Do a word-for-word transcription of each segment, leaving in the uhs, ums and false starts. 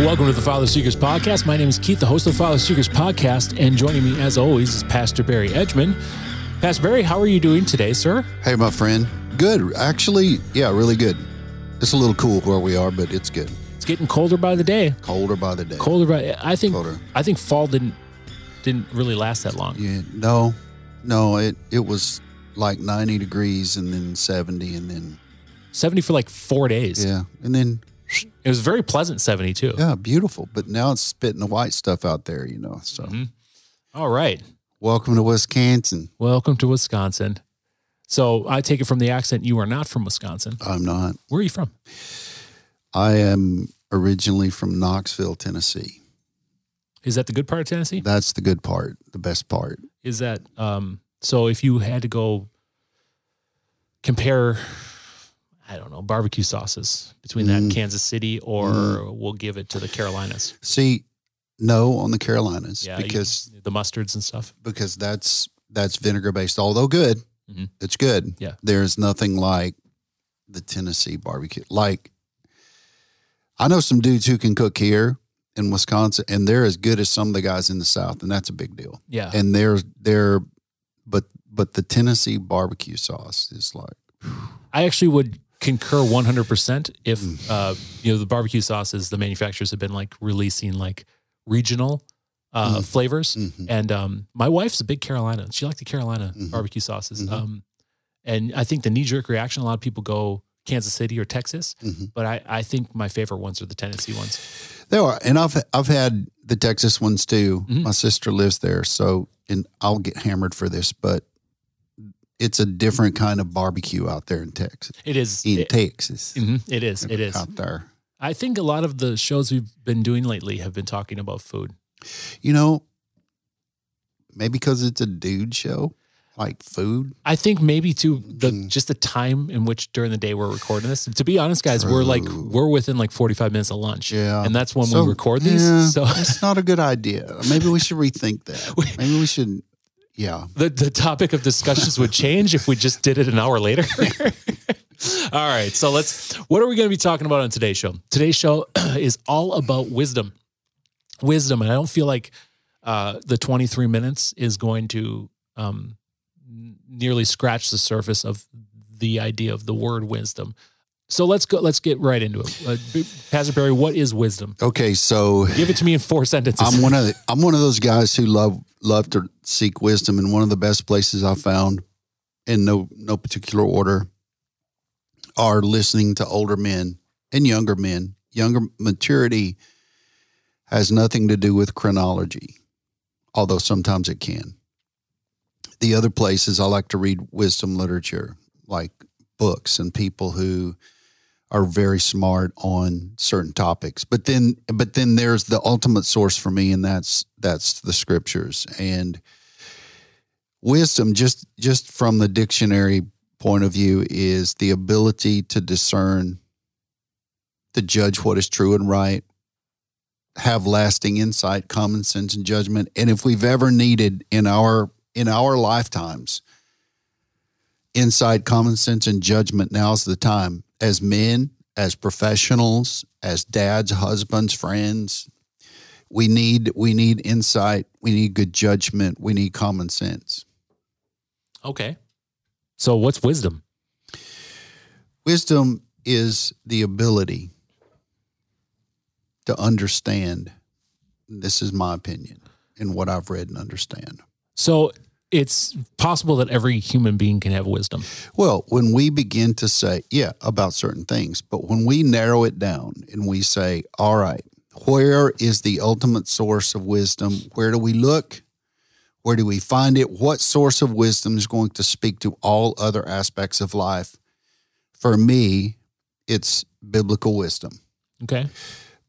Welcome to the Father Seekers Podcast. My name is Keith, the host of the Father Seekers Podcast, and joining me as always is Pastor Barry Edgman. Pastor Barry, how are you doing today, sir? Hey, my friend. Good. Actually, yeah, really good. It's a little cool where we are, but it's good. It's getting colder by the day. Colder by the day. Colder by I think colder. I think fall didn't didn't really last that long. Yeah, no. No, it it was like ninety degrees and then seventy and then seventy for like four days. Yeah. And then it was very pleasant, seventy-two. Yeah, beautiful. But now it's spitting the white stuff out there, you know. So, mm-hmm. All right. Welcome to Wisconsin. Welcome to Wisconsin. So I take it from the accent, you are not from Wisconsin. I'm not. Where are you from? I am originally from Knoxville, Tennessee. Is that the good part of Tennessee? That's the good part, the best part. Is that, um, so if you had to go compare... I don't know, barbecue sauces between that mm. Kansas City or mm. we'll give it to the Carolinas. See, no, on the Carolinas yeah, because you, the mustards and stuff, because that's, that's vinegar based, although good, mm-hmm. it's good. Yeah. There's nothing like the Tennessee barbecue. Like I know some dudes who can cook here in Wisconsin and they're as good as some of the guys in the South. And that's a big deal. Yeah. And they're, they're, but, but the Tennessee barbecue sauce is like, I actually would concur one hundred percent if, mm. uh, you know, the barbecue sauces, the manufacturers have been like releasing like regional uh, mm. flavors. Mm-hmm. And um, my wife's a big Carolina. She liked the Carolina mm-hmm. barbecue sauces. Mm-hmm. Um, and I think the knee jerk reaction, a lot of people go Kansas City or Texas, mm-hmm. but I, I think my favorite ones are the Tennessee ones. There are. And I've, I've had the Texas ones too. Mm-hmm. My sister lives there. So, and I'll get hammered for this, but it's a different kind of barbecue out there in Texas. It is. In it, Texas. Mm-hmm, it is. It is. Out there. I think a lot of the shows we've been doing lately have been talking about food. You know, maybe because it's a dude show, like food. I think maybe too, the, mm-hmm. just the time in which during the day we're recording this. To be honest, guys, True. we're like, we're within like forty-five minutes of lunch. Yeah. And that's when so, we record these. Yeah, so it's not a good idea. Maybe we should rethink that. we, maybe we should Yeah. The the topic of discussions would change if we just did it an hour later. All right. So let's, what are we going to be talking about on today's show? Today's show is all about wisdom, wisdom. And I don't feel like uh, the twenty-three minutes is going to um, nearly scratch the surface of the idea of the word wisdom. So let's go, let's get right into it. Uh, Pastor Barry, what is wisdom? Okay. So give it to me in four sentences. I'm one of the, I'm one of those guys who love, love to seek wisdom. And one of the best places I found in no, no particular order are listening to older men and younger men. Younger maturity has nothing to do with chronology, although sometimes it can. The other place is I like to read wisdom literature, like books and people who are very smart on certain topics. But then, but then there's the ultimate source for me, and that's, that's the scriptures. And wisdom, just, just from the dictionary point of view, is the ability to discern, to judge what is true and right, have lasting insight, common sense, and judgment. And if we've ever needed in our, in our lifetimes, insight, common sense, and judgment, now's the time. As men, as professionals, as dads, husbands, friends, we need we need insight. We need good judgment. We need common sense. Okay. So what's wisdom? Wisdom is the ability to understand. This is my opinion and what I've read and understand. So it's possible that every human being can have wisdom. Well, when we begin to say, yeah, about certain things, but when we narrow it down and we say, all right, where is the ultimate source of wisdom? Where do we look? Where do we find it? What source of wisdom is going to speak to all other aspects of life? For me, it's biblical wisdom. Okay.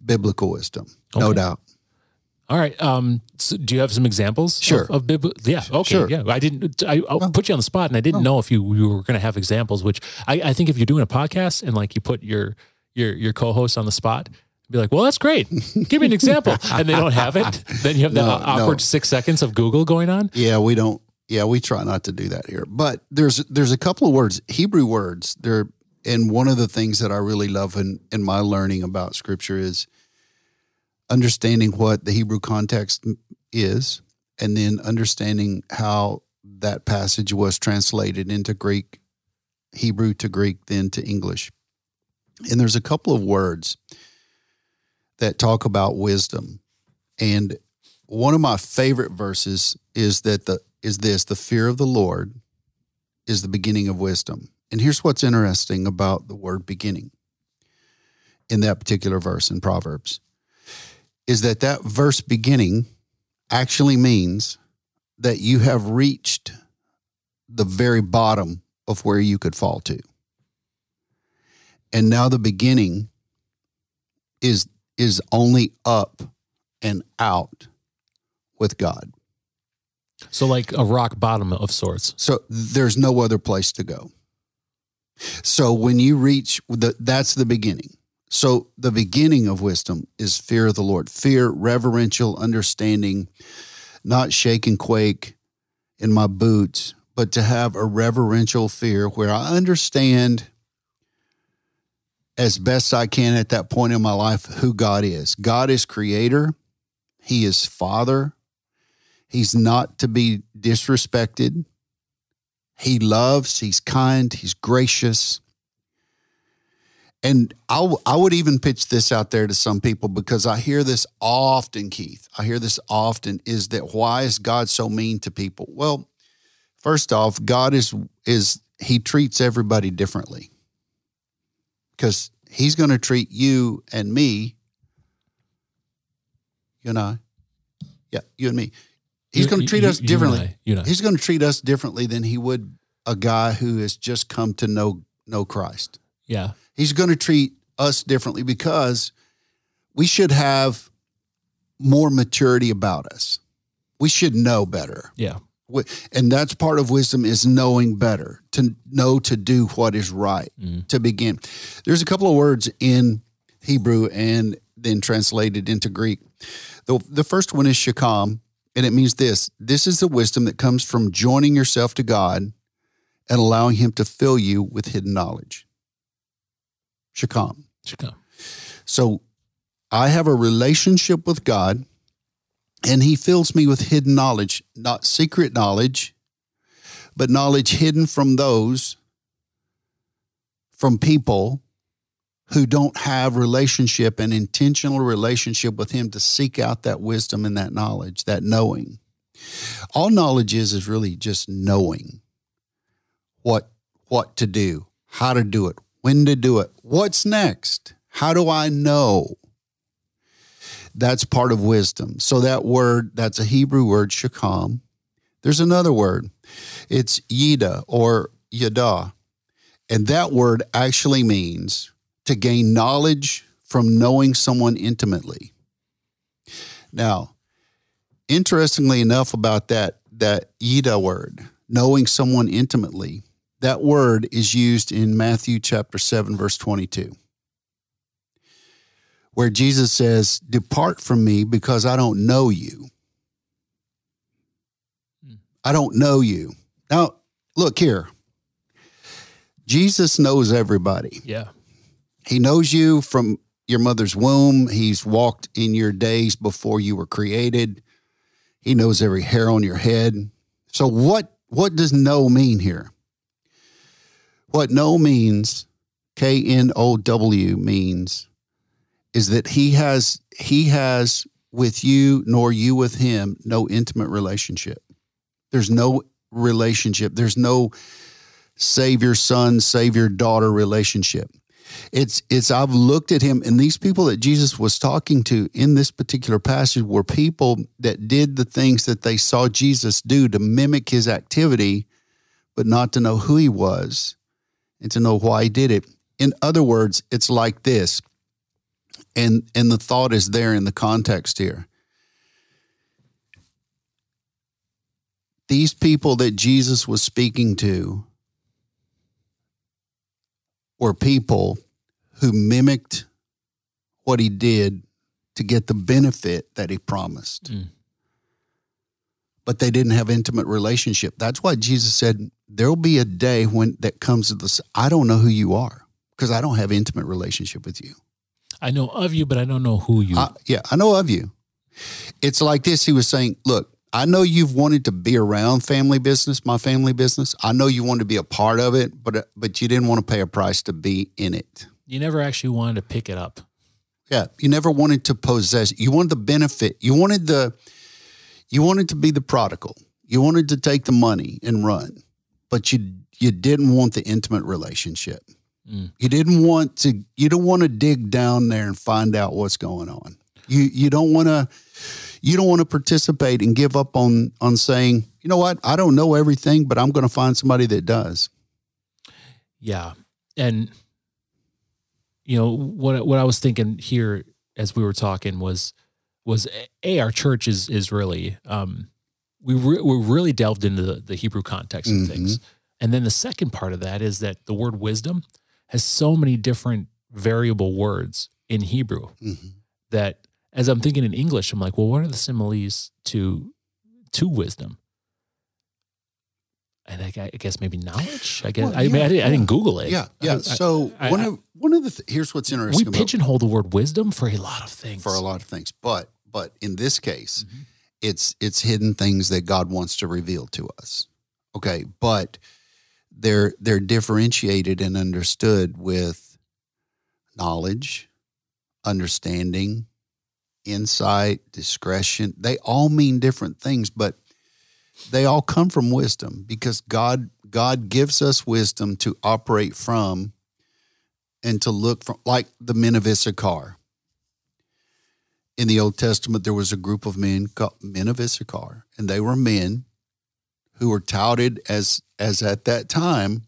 Biblical wisdom, okay. No doubt. All right. Um, so do you have some examples? Sure. Of, of Bib- yeah. Okay. Sure. Yeah. I didn't. I I'll put you on the spot, and I didn't no. know if you, you were going to have examples. Which I, I think if you're doing a podcast and like you put your your your co-host on the spot, be like, "Well, that's great. Give me an example," and they don't have it. Then you have no, that awkward no. six seconds of Google going on. Yeah, we don't. Yeah, we try not to do that here. But there's there's a couple of words, Hebrew words. There, and one of the things that I really love in in my learning about Scripture is understanding what the Hebrew context is, and then understanding how that passage was translated into Greek, Hebrew to Greek, then to English. And there's a couple of words that talk about wisdom. And one of my favorite verses is that the is this, the fear of the Lord is the beginning of wisdom. And here's what's interesting about the word beginning in that particular verse in Proverbs, is that that verse beginning actually means that you have reached the very bottom of where you could fall to. And now the beginning is is only up and out with God. So like a rock bottom of sorts. So there's no other place to go. So when you reach, the, that's the beginning. So the beginning of wisdom is fear of the Lord. Fear, reverential understanding, not shake and quake in my boots, but to have a reverential fear where I understand as best I can at that point in my life who God is. God is creator. He is father. He's not to be disrespected. He loves, he's kind, he's gracious. And I, w- I would even pitch this out there to some people, because I hear this often, Keith. I hear this often, is that why is God so mean to people? Well, first off, God is, is he treats everybody differently, because he's going to treat you and me, you and I, yeah, you and me. He's going to treat you, us differently. You and I, you and I. He's going to treat us differently than he would a guy who has just come to know, know Christ. Yeah. He's going to treat us differently because we should have more maturity about us. We should know better. Yeah. We, and that's part of wisdom, is knowing better, to know to do what is right, mm. to begin. There's a couple of words in Hebrew and then translated into Greek. The, the first one is shokmah, and it means this. This is the wisdom that comes from joining yourself to God and allowing him to fill you with hidden knowledge. Shokmah. Shokmah. So I have a relationship with God, and he fills me with hidden knowledge, not secret knowledge, but knowledge hidden from those, from people who don't have relationship and intentional relationship with him to seek out that wisdom and that knowledge, that knowing. All knowledge is is really just knowing what what to do, how to do it, when to do it, what's next, how do I know? That's part of wisdom. So that word, that's a Hebrew word, shokmah. There's another word. It's yida or yada. And that word actually means to gain knowledge from knowing someone intimately. Now, interestingly enough about that, that yida word, knowing someone intimately, that word is used in Matthew chapter seven, verse twenty-two. Where Jesus says, depart from me because I don't know you. I don't know you. Now, look here. Jesus knows everybody. Yeah. He knows you from your mother's womb. He's walked in your days before you were created. He knows every hair on your head. So what, what does know mean here? What know means, K N O W means, is that he has he has with you, nor you with him, no intimate relationship. There's no relationship. There's no savior son, savior daughter relationship. It's it's I've looked at him, and these people that Jesus was talking to in this particular passage were people that did the things that they saw Jesus do to mimic his activity, but not to know who he was and to know why he did it. In other words, it's like this. And and the thought is there in the context here. These people that Jesus was speaking to were people who mimicked what he did to get the benefit that he promised. Mm. But they didn't have intimate relationship. That's why Jesus said, there'll be a day when that comes to this, I don't know who you are because I don't have intimate relationship with you. I know of you, but I don't know who you. I, yeah, I know of you. It's like this. He was saying, look, I know you've wanted to be around family business, my family business. I know you wanted to be a part of it, but but you didn't want to pay a price to be in it. You never actually wanted to pick it up. Yeah, you never wanted to possess. You wanted the benefit. You wanted the. You wanted to be the prodigal. You wanted to take the money and run, but you you didn't want the intimate relationship. Mm. You didn't want to. You don't want to dig down there and find out what's going on. You you don't want to. You don't want to participate and give up on on saying, you know what, I don't know everything, but I'm going to find somebody that does. Yeah, and you know what what I was thinking here as we were talking was was a our church is is really um, we re, we really delved into the, the Hebrew context of mm-hmm. things, and then the second part of that is that the word wisdom has so many different variable words in Hebrew mm-hmm. that as I'm thinking in English, I'm like, well, what are the similes to to wisdom? And I, I guess maybe knowledge. I guess well, yeah, I mean I didn't, yeah. I didn't Google it. Yeah, yeah. I, so I, one I, of one of the th- here's what's interesting. We about, pigeonhole the word wisdom for a lot of things. For a lot of things, but but in this case, mm-hmm. it's it's hidden things that God wants to reveal to us. Okay, but they're they're differentiated and understood with knowledge, understanding, insight, discretion. They all mean different things, but they all come from wisdom because God God gives us wisdom to operate from and to look from, like the men of Issachar. In the Old Testament, there was a group of men called Men of Issachar, and they were men who were touted as, as at that time,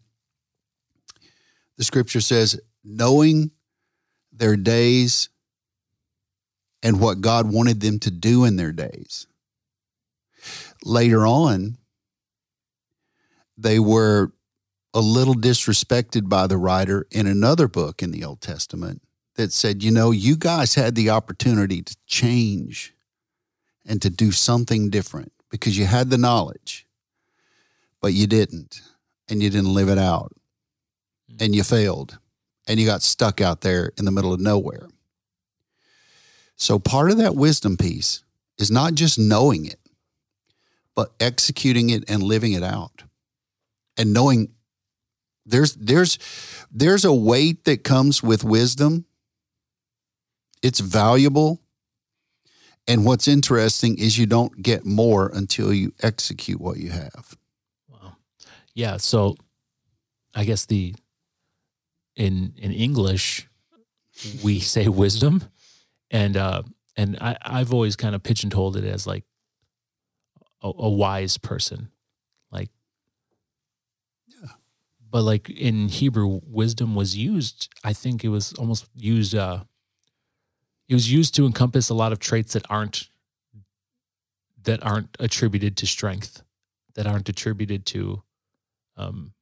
the scripture says, knowing their days and what God wanted them to do in their days. Later on, they were a little disrespected by the writer in another book in the Old Testament that said, you know, you guys had the opportunity to change and to do something different because you had the knowledge, but you didn't, and you didn't live it out, and you failed, and you got stuck out there in the middle of nowhere. So part of that wisdom piece is not just knowing it, but executing it and living it out and knowing there's, there's, there's a weight that comes with wisdom. It's valuable. And what's interesting is you don't get more until you execute what you have. Wow. Yeah. So I guess the, in, in English, we say wisdom. And uh, and I, I've always kind of pigeonholed it as like a, a wise person, like, yeah. But like in Hebrew, wisdom was used. I think it was almost used. Uh, it was used to encompass a lot of traits that aren't that aren't attributed to strength, that aren't attributed to. Um,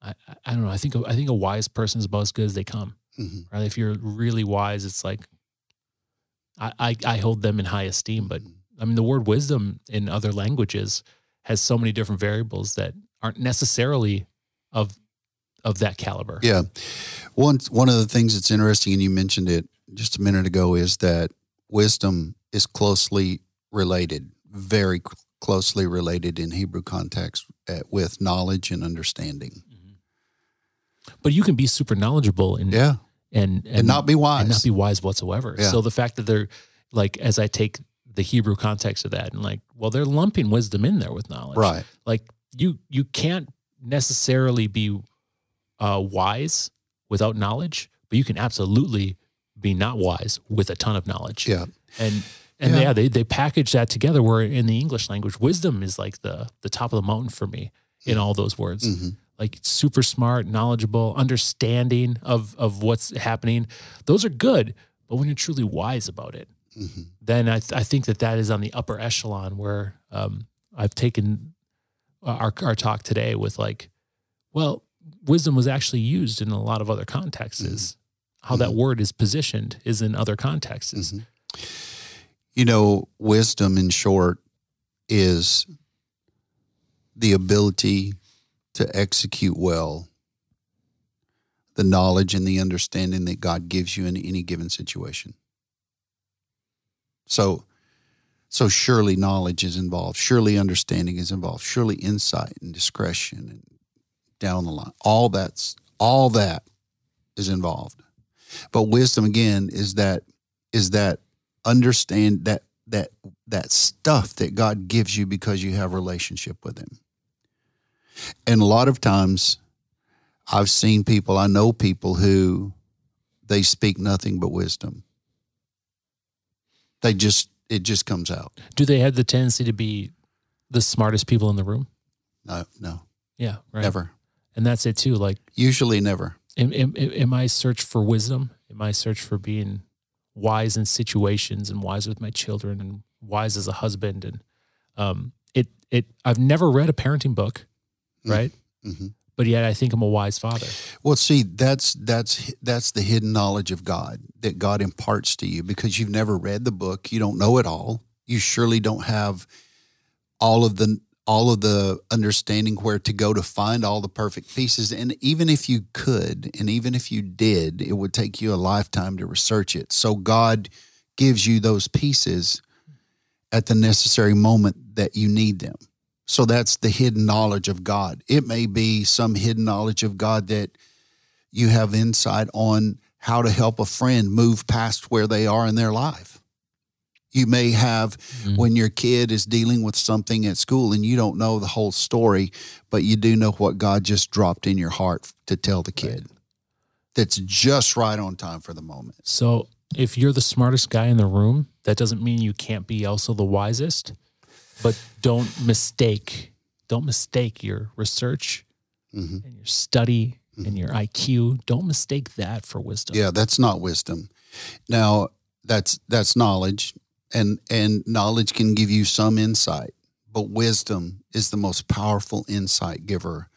I I don't know. I think I think a wise person is about as good as they come. Mm-hmm. Right? If you're really wise, it's like. I, I hold them in high esteem, but I mean, the word wisdom in other languages has so many different variables that aren't necessarily of of that caliber. Yeah. One, one of the things that's interesting, and you mentioned it just a minute ago, is that wisdom is closely related, very closely related in Hebrew context at, with knowledge and understanding. Mm-hmm. But you can be super knowledgeable in yeah. And, and, and not be wise. And not be wise whatsoever. Yeah. So the fact that they're, like, as I take the Hebrew context of that, and like, well, they're lumping wisdom in there with knowledge. Right. Like, you you can't necessarily be uh, wise without knowledge, but you can absolutely be not wise with a ton of knowledge. Yeah. And and yeah, yeah they, they package that together where in the English language, wisdom is like the, the top of the mountain for me in all those words. Mm-hmm. Like super smart, knowledgeable, understanding of, of what's happening. Those are good, but when you're truly wise about it, mm-hmm. then I, th- I think that that is on the upper echelon where um, I've taken our our talk today with like, well, wisdom was actually used in a lot of other contexts. Mm-hmm. How mm-hmm. that word is positioned is in other contexts. Mm-hmm. You know, wisdom in short is the ability to execute well the the knowledge and the understanding that God gives you in any given situation. So, so surely knowledge is involved. Surely understanding is involved. Surely insight and discretion and down the line. All that's, all that is involved. But wisdom, again, is that, is that understand that, that, that stuff that God gives you because you have a relationship with him. And a lot of times I've seen people, I know people who they speak nothing but wisdom. They just, it just comes out. Do they have the tendency to be the smartest people in the room? No, no. Yeah, right. Never. And that's it too. Like usually never. Am, am, am my search for wisdom? Am I search for being wise in situations and wise with my children and wise as a husband? And um, it, it, I've never read a parenting book, right? Mm-hmm. But yet I think I'm a wise father. Well, see, that's that's that's the hidden knowledge of God that God imparts to you because you've never read the book. You don't know it all. You surely don't have all of the all of the understanding where to go to find all the perfect pieces. And even if you could, and even if you did, it would take you a lifetime to research it. So God gives you those pieces at the necessary moment that you need them. So that's the hidden knowledge of God. It may be some hidden knowledge of God that you have insight on how to help a friend move past where they are in their life. You may have mm-hmm. when your kid is dealing with something at school and you don't know the whole story, but you do know what God just dropped in your heart to tell the kid. Right. That's just right on time for the moment. So if you're the smartest guy in the room, that doesn't mean you can't be also the wisest. But don't mistake, don't mistake your research mm-hmm. and your study mm-hmm. and your I Q. Don't mistake that for wisdom. Yeah, that's not wisdom. Now, that's that's knowledge, and and knowledge can give you some insight, but wisdom is the most powerful insight giver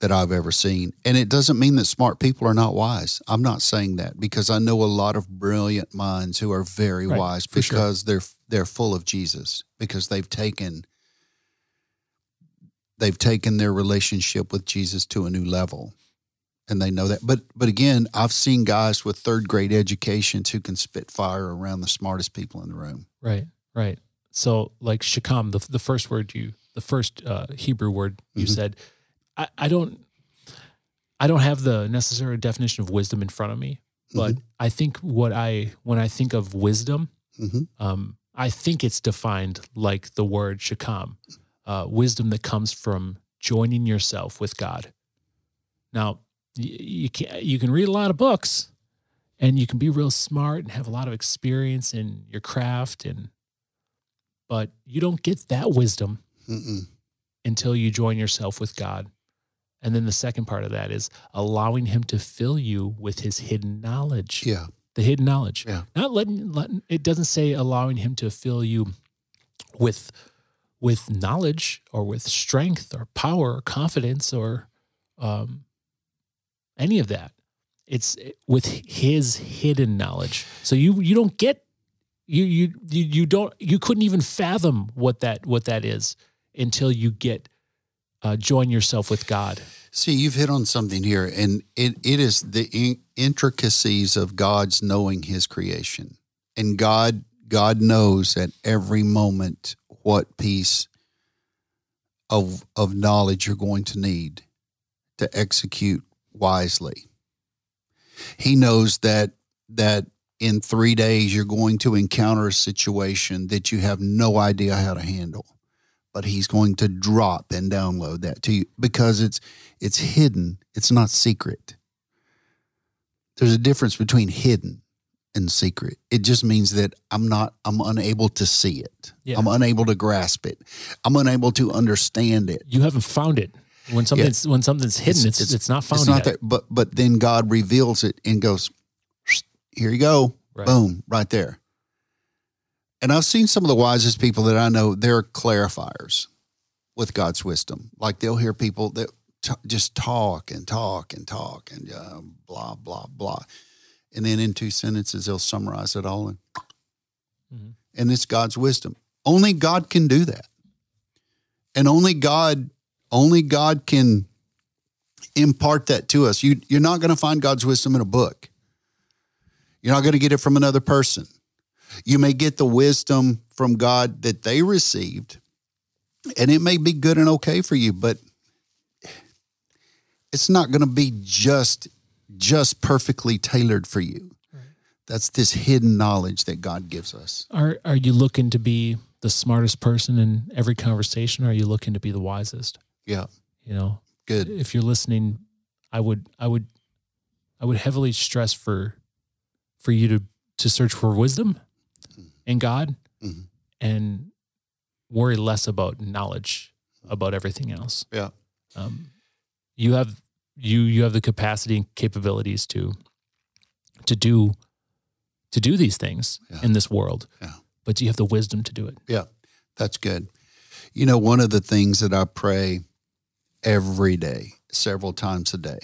that I've ever seen. And it doesn't mean that smart people are not wise. I'm not saying that because I know a lot of brilliant minds who are very right, wise because sure. they're they're full of Jesus, because they've taken they've taken their relationship with Jesus to a new level, and they know that. But but again, I've seen guys with third grade educations who can spit fire around the smartest people in the room. Right, right. So like shakam, the the first word you the first uh, Hebrew word you mm-hmm. said. I, I don't, I don't have the necessary definition of wisdom in front of me, but mm-hmm. I think what I, when I think of wisdom, mm-hmm. um, I think it's defined like the word shakam, uh, wisdom that comes from joining yourself with God. Now you, you can, you can read a lot of books and you can be real smart and have a lot of experience in your craft and, but you don't get that wisdom Mm-mm. until you join yourself with God. And then the second part of that is allowing him to fill you with his hidden knowledge. Yeah. The hidden knowledge. Yeah. Not letting, letting it doesn't say allowing him to fill you with with knowledge or with strength or power or confidence or um, any of that. It's with his hidden knowledge. So you you don't get you you you, you don't you couldn't even fathom what that what that is until you get Uh, join yourself with God. See, you've hit on something here, and it, it is the in- intricacies of God's knowing his creation. And God God knows at every moment what piece of of knowledge you're going to need to execute wisely. He knows that that in three days you're going to encounter a situation that you have no idea how to handle. But he's going to drop and download that to you because it's it's hidden. It's not secret. There's a difference between hidden and secret. It just means that I'm not, I'm unable to see it. Yeah. I'm unable to grasp it. I'm unable to understand it. You haven't found it. When something's yeah. when something's hidden, it's, it's, it's, it's not found it's not yet. That, but, but then God reveals it and goes, here you go. Right. Boom, right there. And I've seen some of the wisest people that I know, they're clarifiers with God's wisdom. Like they'll hear people that t- just talk and talk and talk and uh, blah, blah, blah. And then in two sentences, they'll summarize it all. And, mm-hmm. and it's God's wisdom. Only God can do that. And only God, only God can impart that to us. You, you're not going to find God's wisdom in a book. You're not going to get it from another person. You may get the wisdom from God that they received, and it may be good and okay for you, but it's not going to be just, just perfectly tailored for you. Right. That's this hidden knowledge that God gives us. Are Are you looking to be the smartest person in every conversation, or are you looking to be the wisest? Yeah. You know, good. If you're listening, I would, I would, I would heavily stress for, for you to, to search for wisdom in God, mm-hmm. and worry less about knowledge about everything else. Yeah. Um, you have, you, you have the capacity and capabilities to, to do, to do these things yeah. in this world, yeah. but do you have the wisdom to do it? Yeah. That's good. You know, one of the things that I pray every day, several times a day,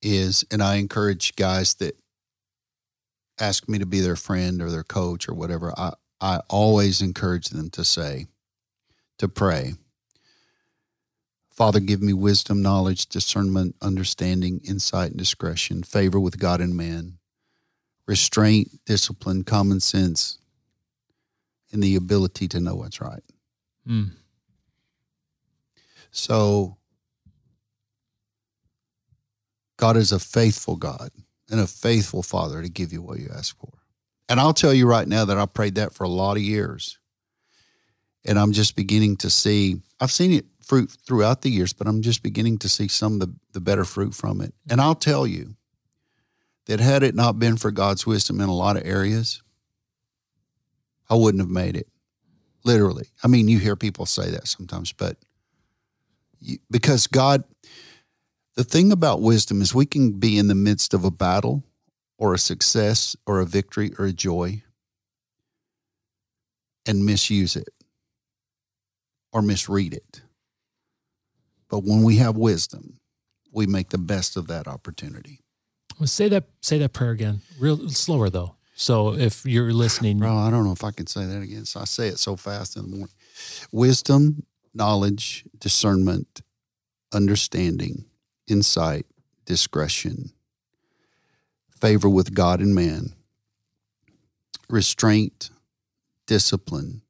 is, and I encourage guys that ask me to be their friend or their coach or whatever, I, I always encourage them to say, to pray, Father, give me wisdom, knowledge, discernment, understanding, insight, and discretion, favor with God and man, restraint, discipline, common sense, and the ability to know what's right. Mm. So God is a faithful God and a faithful Father to give you what you ask for. And I'll tell you right now that I prayed that for a lot of years. And I'm just beginning to see, I've seen it fruit throughout the years, but I'm just beginning to see some of the, the better fruit from it. And I'll tell you that had it not been for God's wisdom in a lot of areas, I wouldn't have made it, literally. I mean, you hear people say that sometimes, but you, because God... The thing about wisdom is we can be in the midst of a battle or a success or a victory or a joy and misuse it or misread it. But when we have wisdom, we make the best of that opportunity. Well, say that say that prayer again, real slower though. So if you're listening. Bro, I don't know if I can say that again. So I say it so fast in the morning. Wisdom, knowledge, discernment, understanding, insight, discretion, favor with God and man, restraint, discipline,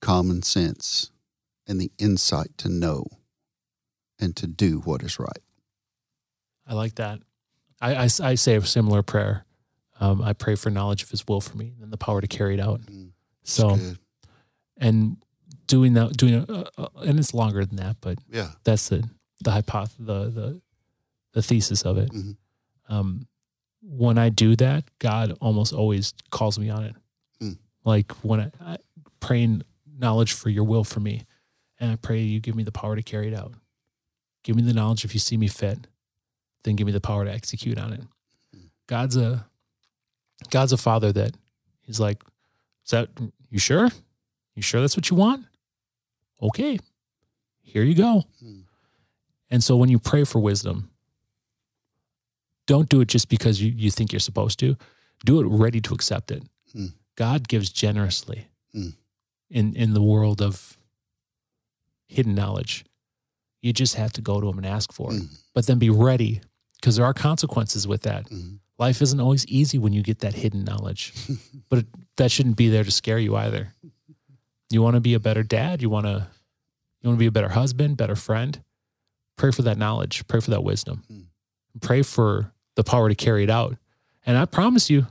common sense, and the insight to know and to do what is right. I like that. I, I, I say a similar prayer. Um, I pray for knowledge of his will for me and the power to carry it out. Mm, so, good. And doing that, doing uh, uh, and it's longer than that, but yeah, that's it. The hypothesis, the, the the thesis of it. Mm-hmm. Um, when I do that, God almost always calls me on it. Mm. Like when I, I praying knowledge for your will for me, and I pray you give me the power to carry it out. Give me the knowledge if you see me fit, then give me the power to execute on it. Mm. God's a God's a father that he's like, is that you sure? You sure that's what you want? Okay, here you go. Mm. And so when you pray for wisdom, don't do it just because you, you think you're supposed to. Do it ready to accept it. Mm. God gives generously mm. in, in the world of hidden knowledge. You just have to go to him and ask for it, mm. but then be ready because there are consequences with that. Mm. Life isn't always easy when you get that hidden knowledge, but it, that shouldn't be there to scare you either. You want to be a better dad. You want to, you want to be a better husband, better friend. Pray for that knowledge. Pray for that wisdom. Mm. Pray for the power to carry it out. And I promise you,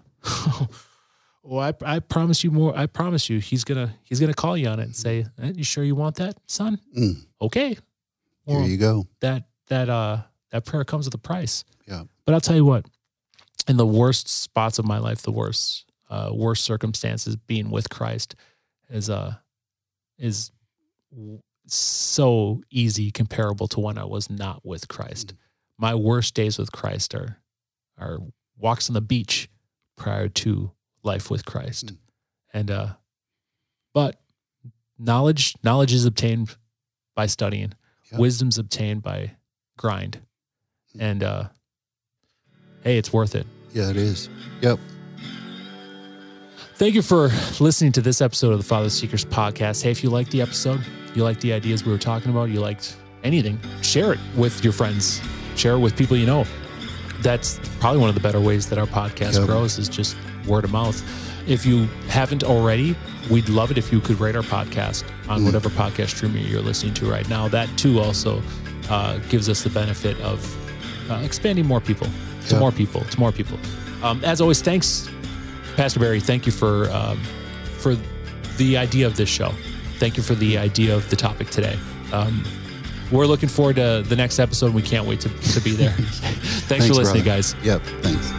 well, I, I promise you more. I promise you, he's gonna he's gonna call you on it and say, eh, "You sure you want that, son? Mm. Okay, well, here you go." That that uh that prayer comes with a price. Yeah. But I'll tell you what, in the worst spots of my life, the worst uh, worst circumstances, being with Christ is uh is. so easy comparable to when I was not with Christ. Mm. My worst days with Christ are, are walks on the beach prior to life with Christ. Mm. And, uh, but knowledge, knowledge is obtained by studying. Yep. Wisdom's obtained by grind. Mm. And, uh, hey, it's worth it. Yeah, it is. Yep. Thank you for listening to this episode of the Father Seekers Podcast. Hey, if you liked the episode, you liked the ideas we were talking about, you liked anything, share it with your friends, share it with people you know. That's probably one of the better ways that our podcast yep. grows, is just word of mouth. If you haven't already, we'd love it if you could rate our podcast on mm. whatever podcast streamer you're listening to right now. That too also uh, gives us the benefit of uh, expanding more people to yep. more people to more people. Um, as always, thanks, Pastor Barry. Thank you for um, for the idea of this show. Thank you for the idea of the topic today. Um, we're looking forward to the next episode. We can't wait to, to be there. thanks, thanks for listening, brother. Guys. Yep. Thanks.